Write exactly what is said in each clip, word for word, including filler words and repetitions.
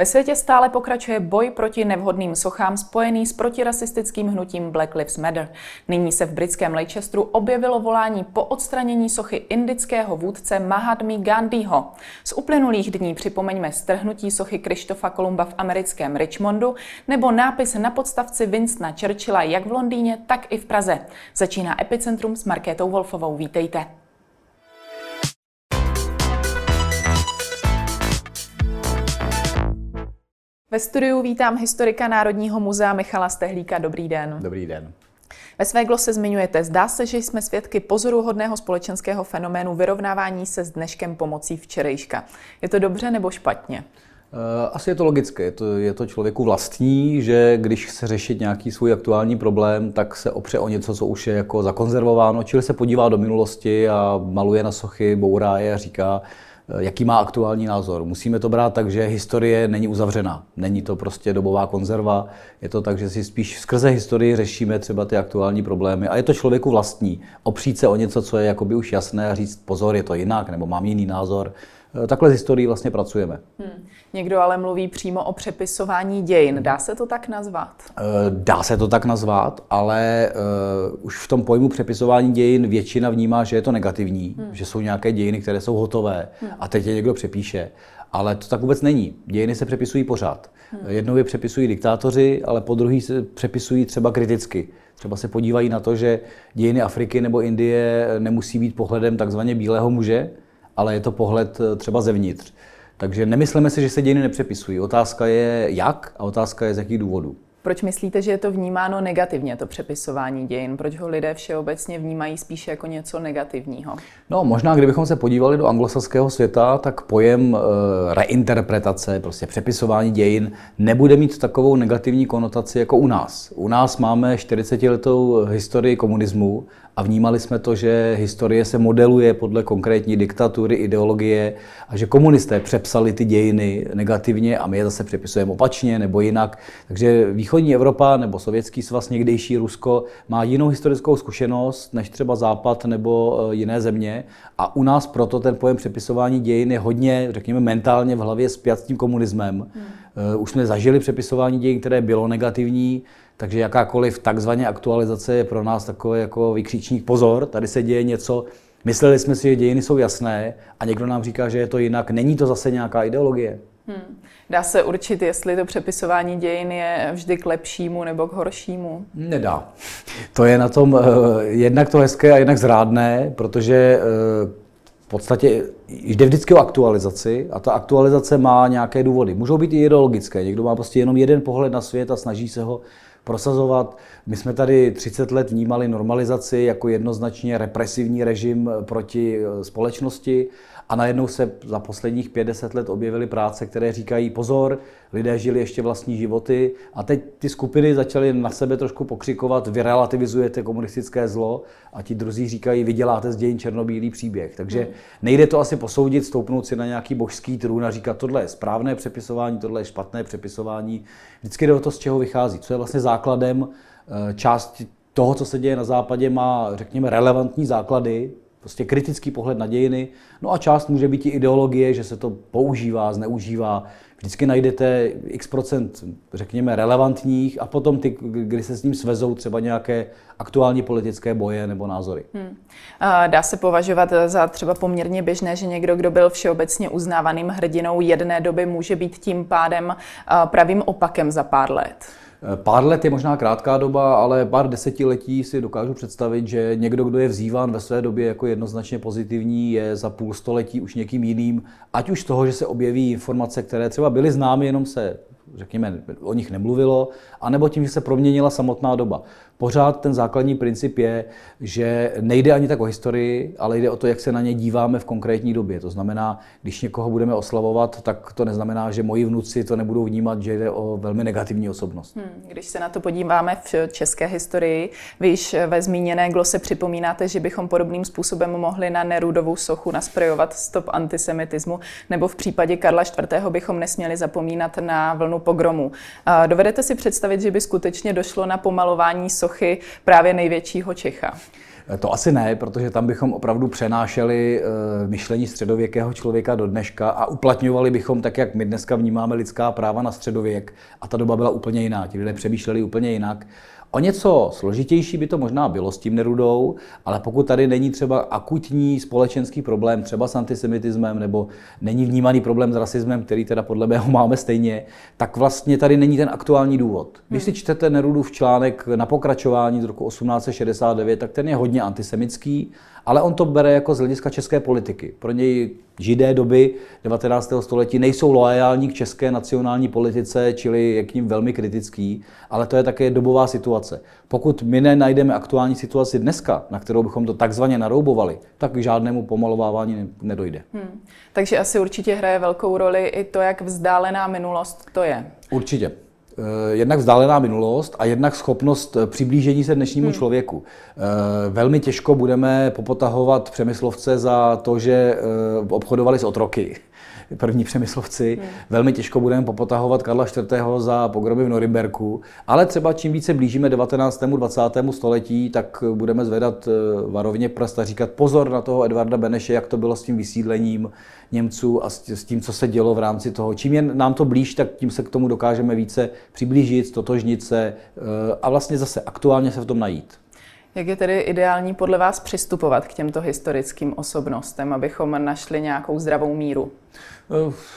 Ve světě stále pokračuje boj proti nevhodným sochám spojený s protirasistickým hnutím Black Lives Matter. Nyní se v britském Leicesteru objevilo volání po odstranění sochy indického vůdce Mahatmy Gandhiho. Z uplynulých dní připomeňme strhnutí sochy Kryštofa Kolumba v americkém Richmondu nebo nápis na podstavci Winstona Churchilla jak v Londýně, tak i v Praze. Začíná Epicentrum s Markétou Wolfovou. Vítejte. Ve studiu vítám historika Národního muzea Michala Stehlíka. Dobrý den. Dobrý den. Ve své glose zmiňujete, zdá se, že jsme svědky pozoruhodného společenského fenoménu vyrovnávání se s dneškem pomocí včerejška. Je to dobře nebo špatně? Asi je to logické. Je to, je to člověku vlastní, že když chce řešit nějaký svůj aktuální problém, tak se opře o něco, co už je jako zakonzervováno, čili se podívá do minulosti a maluje na sochy, bourá je a říká, jaký má aktuální názor. Musíme to brát tak, že historie není uzavřená. Není to prostě dobová konzerva. Je to tak, že si spíš skrze historii řešíme třeba ty aktuální problémy. A je to člověku vlastní. Opřít se o něco, co je jakoby už jasné a říct pozor, je to jinak, nebo mám jiný názor. Takhle s historií vlastně pracujeme. Hmm. Někdo ale mluví přímo o přepisování dějin. Dá se to tak nazvat? Dá se to tak nazvat, ale uh, už v tom pojmu přepisování dějin většina vnímá, že je to negativní, hmm. že jsou nějaké dějiny, které jsou hotové hmm. a teď je někdo přepíše. Ale to tak vůbec není. Dějiny se přepisují pořád. Hmm. Jednou je přepisují diktátoři, ale po druhý se přepisují třeba kriticky. Třeba se podívají na to, že dějiny Afriky nebo Indie nemusí být pohledem takzvaně bílého muže, ale je to pohled třeba zevnitř. Takže nemyslíme si, že se dějiny nepřepisují. Otázka je jak a otázka je z jakých důvodů. Proč myslíte, že je to vnímáno negativně, to přepisování dějin? Proč ho lidé všeobecně vnímají spíše jako něco negativního? No, možná, kdybychom se podívali do anglosaského světa, tak pojem e, reinterpretace, prostě přepisování dějin, nebude mít takovou negativní konotaci jako u nás. U nás máme čtyřicetiletou historii komunismu a vnímali jsme to, že historie se modeluje podle konkrétní diktatury, ideologie a že komunisté přepsali ty dějiny negativně a my je zase přepisujeme opačně nebo jinak. Takže východní Evropa nebo Sovětský svaz, někdejší Rusko, má jinou historickou zkušenost než třeba Západ nebo jiné země a u nás proto ten pojem přepisování dějin je hodně, řekněme, mentálně v hlavě spjat s tím komunismem. Hmm. Už jsme zažili přepisování dějin, které bylo negativní, takže jakákoliv takzvaně aktualizace je pro nás takový jako vykřičník pozor, tady se děje něco. Mysleli jsme si, že dějiny jsou jasné a někdo nám říká, že je to jinak. Není to zase nějaká ideologie? Hmm. Dá se určit, jestli to přepisování dějin je vždy k lepšímu nebo k horšímu? Nedá. To je na tom eh, jednak to hezké a jednak zrádné, protože eh, v podstatě jde vždycky o aktualizaci a ta aktualizace má nějaké důvody. Můžou být i ideologické. Někdo má prostě jenom jeden pohled na svět a snaží se ho prosazovat. My jsme tady třicet let vnímali normalizaci jako jednoznačně represivní režim proti společnosti a najednou se za posledních padesát let objevily práce, které říkají pozor, lidé žili ještě vlastní životy a teď ty skupiny začaly na sebe trošku pokřikovat, vy relativizujete komunistické zlo a ti druzí říkají, vy děláte z dějin černobílý příběh. Takže nejde to asi posoudit, stoupnout si na nějaký božský trůn a říkat, tohle je správné přepisování, tohle je špatné přepisování. Vždycky jde o to, z čeho vychází, co je vlastně základem. Část toho, co se děje na západě, má, řekněme, relevantní základy, prostě kritický pohled na dějiny. No a část může být i ideologie, že se to používá, zneužívá. Vždycky najdete x procent, řekněme, relevantních a potom ty, kdy se s ním svezou třeba nějaké aktuální politické boje nebo názory. Hmm. Dá se považovat za třeba poměrně běžné, že někdo, kdo byl všeobecně uznávaným hrdinou jedné doby, může být tím pádem pravým opakem za pár let? Pár let je možná krátká doba, ale pár desetiletí si dokážu představit, že někdo, kdo je vzýván ve své době jako jednoznačně pozitivní, je za půl století už někým jiným, ať už toho, že se objeví informace, které třeba byly známy, jenom se, řekněme, o nich nemluvilo, anebo tím, že se proměnila samotná doba. Pořád ten základní princip je, že nejde ani tak o historii, ale jde o to, jak se na ně díváme v konkrétní době. To znamená, když někoho budeme oslavovat, tak to neznamená, že moji vnuci to nebudou vnímat, že jde o velmi negativní osobnost. Hmm, když se na to podíváme v české historii, vy již ve zmíněné glose připomínáte, že bychom podobným způsobem mohli na Nerudovou sochu nasprejovat stop antisemitismu, nebo v případě Karla Čtvrtého bychom nesměli zapomínat na vlnu pogromu. Dovedete si představit, že by skutečně došlo na pomalování sochy právě největšího Čecha? To asi ne, protože tam bychom opravdu přenášeli myšlení středověkého člověka do dneška a uplatňovali bychom tak, jak my dneska vnímáme lidská práva na středověk. A ta doba byla úplně jiná, ti lidé přemýšleli úplně jinak. O něco složitější by to možná bylo s tím Nerudou, ale pokud tady není třeba akutní společenský problém, třeba s antisemitismem, nebo není vnímaný problém s rasismem, který teda podle mého máme stejně, tak vlastně tady není ten aktuální důvod. Když si čtete Nerudův článek Na pokračování z roku osmnáct set šedesát devět, tak ten je hodně antisemický, ale on to bere jako z hlediska české politiky. Pro něj židé doby devatenáctého století nejsou loajální k české nacionální politice, čili je k nim velmi kritický, ale to je také dobová situace. Pokud my nenajdeme aktuální situaci dneska, na kterou bychom to takzvaně naroubovali, tak k žádnému pomalovávání nedojde. Hmm. Takže asi určitě hraje velkou roli i to, jak vzdálená minulost to je. Určitě. Jednak vzdálená minulost a jednak schopnost přiblížení se dnešnímu hmm. člověku. Velmi těžko budeme popotahovat Přemyslovce za to, že obchodovali s otroky. První Přemyslovci. Hmm. Velmi těžko budeme popotahovat Karla Čtvrtého za pogromy v Norimberku. Ale třeba čím více blížíme devatenáctému a dvacátému století, tak budeme zvedat varovně prst a říkat pozor na toho Eduarda Beneše, jak to bylo s tím vysídlením Němců a s tím, co se dělo v rámci toho. Čím je nám to blíž, tak tím se k tomu dokážeme více přiblížit, totožnit se a vlastně zase aktuálně se v tom najít. Jak je tedy ideální podle vás přistupovat k těmto historickým osobnostem, abychom našli nějakou zdravou míru?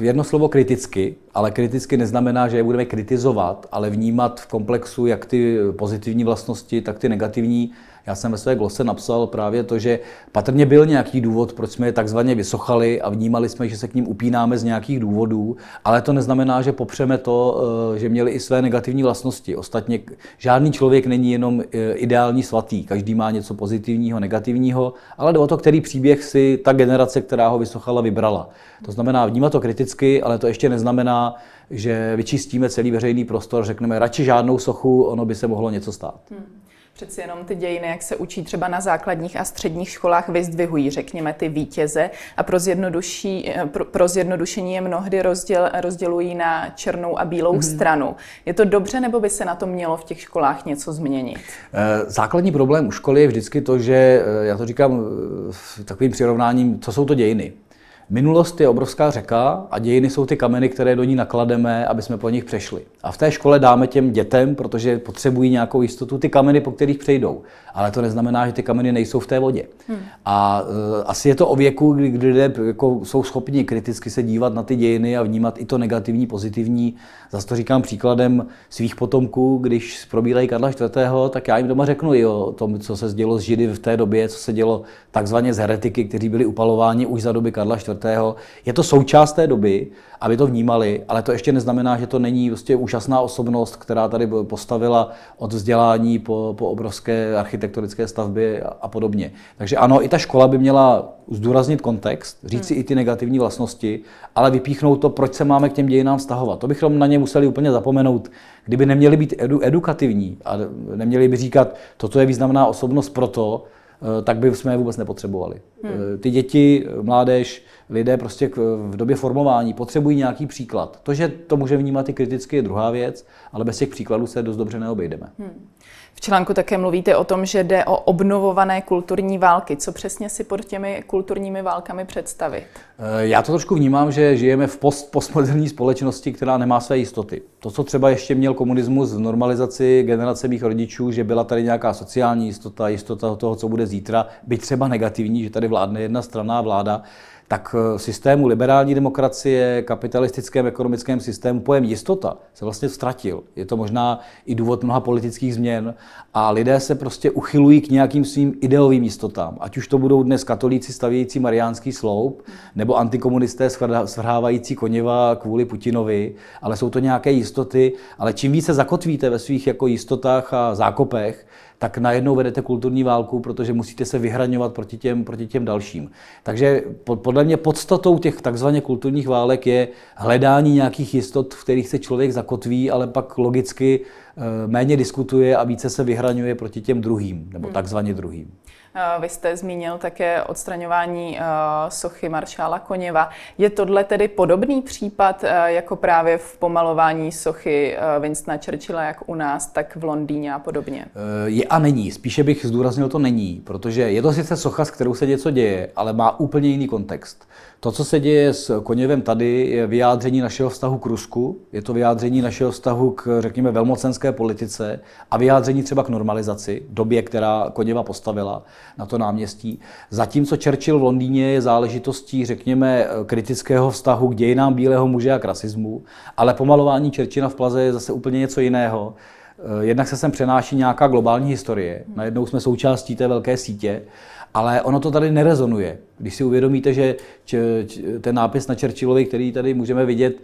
Jedno slovo kriticky, ale kriticky neznamená, že je budeme kritizovat, ale vnímat v komplexu jak ty pozitivní vlastnosti, tak ty negativní. Já jsem ve své glose napsal právě to, že patrně byl nějaký důvod, proč jsme je takzvaně vysochali a vnímali jsme, že se k ním upínáme z nějakých důvodů, ale to neznamená, že popřeme to, že měli i své negativní vlastnosti. Ostatně žádný člověk není jenom ideální svatý, každý má něco pozitivního, negativního, ale jde o to, který příběh si ta generace, která ho vysochala, vybrala. To znamená vnímat to kriticky, ale to ještě neznamená, že vyčistíme celý veřejný prostor, řekneme radši žádnou sochu, ono by se mohlo něco stát. Hmm. Přeci jenom ty dějiny, jak se učí třeba na základních a středních školách, vyzdvihují, řekněme, ty vítěze a pro, pro, pro zjednodušení je mnohdy rozděl, rozdělují na černou a bílou mm-hmm. stranu. Je to dobře, nebo by se na to mělo v těch školách něco změnit? Základní problém u školy je vždycky to, že, já to říkám takovým přirovnáním, co jsou to dějiny. Minulost je obrovská řeka a dějiny jsou ty kameny, které do ní naklademe, aby jsme po nich přešli. A v té škole dáme těm dětem, protože potřebují nějakou jistotu, ty kameny, po kterých přejdou. Ale to neznamená, že ty kameny nejsou v té vodě. Hmm. A uh, asi je to o věku, kdy, kdy lidé jako jsou schopni kriticky se dívat na ty dějiny a vnímat i to negativní, pozitivní. Zas to říkám příkladem svých potomků, když probírají Karla Čtvrtého, tak já jim doma řeknu i o tom, co se dělo s Židy v té době, co se dělo takzvaně z heretiky, kteří byli upalováni už za doby Karla Čtvrtého. Je to součást té doby, aby to vnímali, ale to ještě neznamená, že to není vlastně úžasná osobnost, která tady postavila od vzdělání po, po obrovské architektonické stavbě a podobně. Takže ano, i ta škola by měla zdůraznit kontext, říct si hmm. i ty negativní vlastnosti, ale vypíchnout to, proč se máme k těm dějinám vztahovat. To bychom na ně museli úplně zapomenout, kdyby neměli být edu, edukativní a neměli by říkat, toto je významná osobnost proto, tak by jsme je vůbec nepotřebovali. Hmm. Ty děti, mládež, lidé prostě v době formování potřebují nějaký příklad. To, že to může vnímat i kriticky, je druhá věc, ale bez těch příkladů se dost dobře neobejdeme. Hmm. V článku také mluvíte o tom, že jde o obnovované kulturní války. Co přesně si pod těmi kulturními válkami představit? Já to trošku vnímám, že žijeme v post, postmoderní společnosti, která nemá své jistoty. To, co třeba ještě měl komunismus v normalizaci generace mých rodičů, že byla tady nějaká sociální jistota, jistota toho, co bude zítra, byť třeba negativní, že tady vládne jedna strana a vláda, tak v systému liberální demokracie, kapitalistickém ekonomickém systému pojem jistota se vlastně ztratil. Je to možná i důvod mnoha politických změn a lidé se prostě uchylují k nějakým svým ideovým jistotám. Ať už to budou dnes katolíci stavějící mariánský sloup, nebo antikomunisté svrhávající koněva kvůli Putinovi, ale jsou to nějaké jistoty, ale čím více zakotvíte ve svých jako jistotách a zákopech, tak najednou vedete kulturní válku, protože musíte se vyhraňovat proti těm, proti těm dalším. Takže podle mě podstatou těch takzvaně kulturních válek je hledání nějakých jistot, v kterých se člověk zakotví, ale pak logicky méně diskutuje a více se vyhraňuje proti těm druhým, nebo takzvaně druhým. Vy jste zmínil také odstraňování sochy maršála Koněva. Je tohle tedy podobný případ jako právě v pomalování sochy Winstona Churchilla, jak u nás, tak v Londýně a podobně? Je a není. Spíše bych zdůraznil, to není, protože je to sice socha, s kterou se něco děje, ale má úplně jiný kontext. To, co se děje s Koněvem tady, je vyjádření našeho vztahu k Rusku, je to vyjádření našeho vztahu k, řekněme, velmocenské politice a vyjádření třeba k normalizaci, době, která Koněva postavila na to náměstí. Zatímco Churchill v Londýně je záležitostí, řekněme, kritického vztahu k dějinám bílého muže a k rasismu, ale pomalování Churchilla v Plaze je zase úplně něco jiného. Jednak se sem přenáší nějaká globální historie, najednou jsme součástí té velké sítě, ale ono to tady nerezonuje. Když si uvědomíte, že č, č, ten nápis na Churchillovi, který tady můžeme vidět,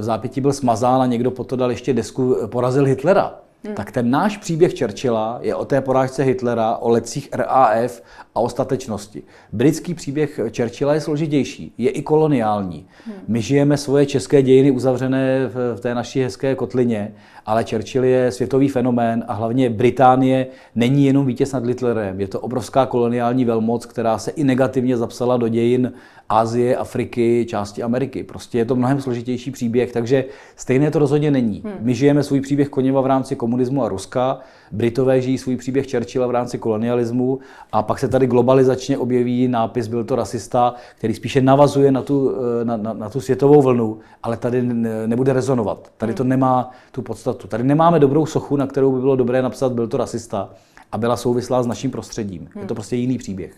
v zápětí byl smazán a někdo potom dal ještě desku "Porazil Hitlera", hmm. tak ten náš příběh Churchilla je o té porážce Hitlera, o letcích R A F a o statečnosti. Britský příběh Churchilla je složitější, je i koloniální. Hmm. My žijeme svoje české dějiny uzavřené v, v té naší hezké kotlině, ale Churchill je světový fenomén a hlavně Británie není jenom vítěz nad Hitlerem. Je to obrovská koloniální velmoc, která se i negativně zapsala do dějin Asie, Afriky, části Ameriky. Prostě je to mnohem složitější příběh, takže stejné to rozhodně není. Hmm. My žijeme svůj příběh Koněva v rámci komunismu a Ruska, Britové žijí svůj příběh Churchilla v rámci kolonialismu a pak se tady globalizačně objeví nápis "Byl to rasista", který spíše navazuje na tu, na, na, na tu světovou vlnu, ale tady nebude rezonovat. Tady to nemá tu podstatu. Tady nemáme dobrou sochu, na kterou by bylo dobré napsat "Byl to rasista" a byla souvislá s naším prostředím. Je to prostě jiný příběh.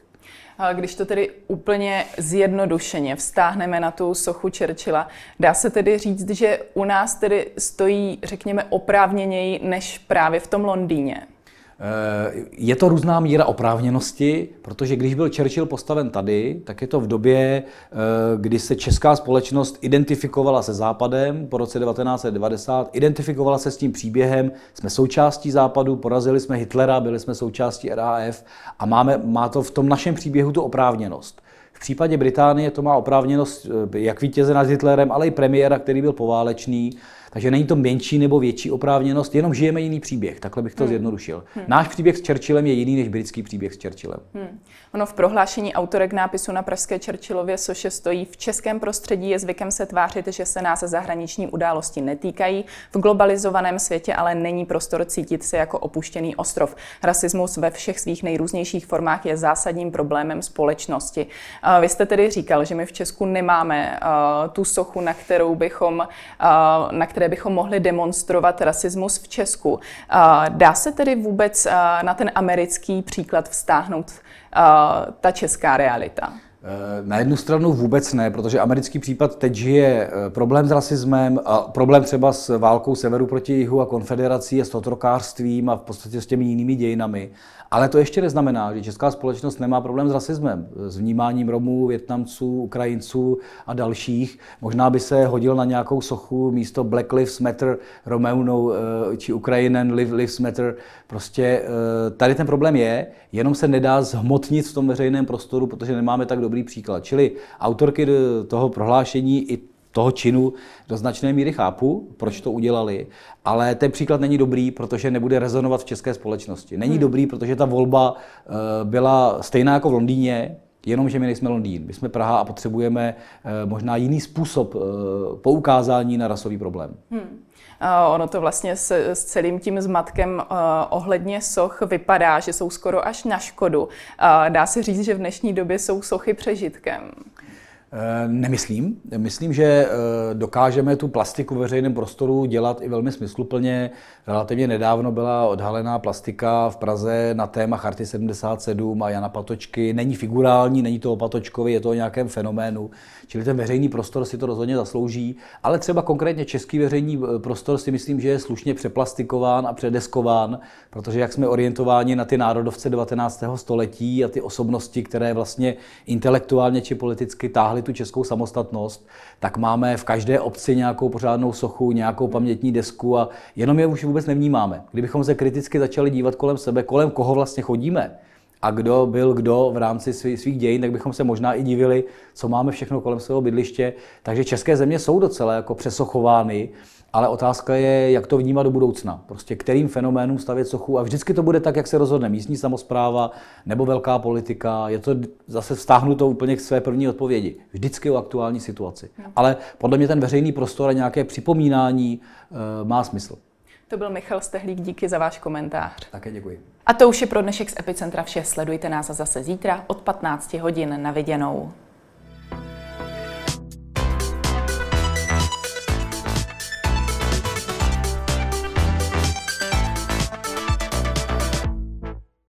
Když to tedy úplně zjednodušeně vztáhneme na tu sochu Churchilla, dá se tedy říct, že u nás tedy stojí, řekněme, oprávněněji než právě v tom Londýně? Je to různá míra oprávněnosti, protože když byl Churchill postaven tady, tak je to v době, kdy se česká společnost identifikovala se Západem po roce devatenáct set devadesát, identifikovala se s tím příběhem, jsme součástí Západu, porazili jsme Hitlera, byli jsme součástí R A F a máme, má to v tom našem příběhu tu oprávněnost. V případě Británie to má oprávněnost jak vítěze nad Hitlerem, ale i premiéra, který byl poválečný. Takže není to menší nebo větší oprávněnost, jenom žijeme jiný příběh, takhle bych to hmm. zjednodušil. Hmm. Náš příběh s Churchillem je jiný než britský příběh s Churchillem. Hmm. Ono v prohlášení autorek nápisu na pražské Churchillově soše stojí: v českém prostředí je zvykem se tvářit, že se nás zahraniční události netýkají, v globalizovaném světě ale není prostor cítit se jako opuštěný ostrov. Rasismus ve všech svých nejrůznějších formách je zásadním problémem společnosti. Vy jste tedy říkal, že my v Česku nemáme uh, tu sochu, na kterou bychom, uh, na které bychom mohli demonstrovat rasismus v Česku. Uh, dá se tedy vůbec uh, na ten americký příklad vztáhnout uh, ta česká realita? Na jednu stranu vůbec ne, protože americký případ teď žije problém s rasismem, a problém třeba s válkou severu proti jihu a konfederací a s otrokářstvím a v podstatě s těmi jinými dějinami. Ale to ještě neznamená, že česká společnost nemá problém s rasismem, s vnímáním Romů, Vietnamců, Ukrajinců a dalších. Možná by se hodil na nějakou sochu místo Black Lives Matter, Romeu či Ukrajinen Lives Matter. Prostě tady ten problém je, jenom se nedá zhmotnit v tom veřejném prostoru, protože nemáme tak dobrý příklad. Čili autorky toho prohlášení i toho činu do značné míry chápu, proč to udělali, ale ten příklad není dobrý, protože nebude rezonovat v české společnosti. Není hmm. dobrý, protože ta volba byla stejná jako v Londýně, jenomže my nejsme Londýn, my jsme Praha a potřebujeme možná jiný způsob poukázání na rasový problém. Hmm. Ono to vlastně s, s celým tím zmatkem uh, ohledně soch vypadá, že jsou skoro až na škodu. Uh, dá se říct, že v dnešní době jsou sochy přežitkem? Nemyslím. Myslím, že dokážeme tu plastiku ve veřejném prostoru dělat i velmi smysluplně. Relativně nedávno byla odhalená plastika v Praze na téma Charty sedmdesát sedm a Jana Patočky. Není figurální, není to o Patočkovi, je to o nějakém fenoménu. Čili ten veřejný prostor si to rozhodně zaslouží. Ale třeba konkrétně český veřejný prostor si myslím, že je slušně přeplastikován a předeskován, protože jak jsme orientováni na ty národovce devatenáctého století a ty osobnosti, které vlastně intelektuálně či politicky táhly tu českou samostatnost, tak máme v každé obci nějakou pořádnou sochu, nějakou pamětní desku a jenom je už vůbec nevnímáme. Kdybychom se kriticky začali dívat kolem sebe, kolem koho vlastně chodíme, a kdo byl kdo v rámci svých dějin, tak bychom se možná i divili, co máme všechno kolem svého bydliště. Takže české země jsou docela jako přesochovány, ale otázka je, jak to vnímat do budoucna. Prostě kterým fenoménům stavět sochu. A vždycky to bude tak, jak se rozhodne místní samospráva nebo velká politika. Je to zase vztáhnuto úplně k své první odpovědi. Vždycky o aktuální situaci. Ale podle mě ten veřejný prostor a nějaké připomínání e, má smysl. To byl Michal Stehlík, díky za váš komentář. Také děkuji. A to už je pro dnešek z Epicentra vše. Sledujte nás zase zítra od patnácti hodin. Na viděnou.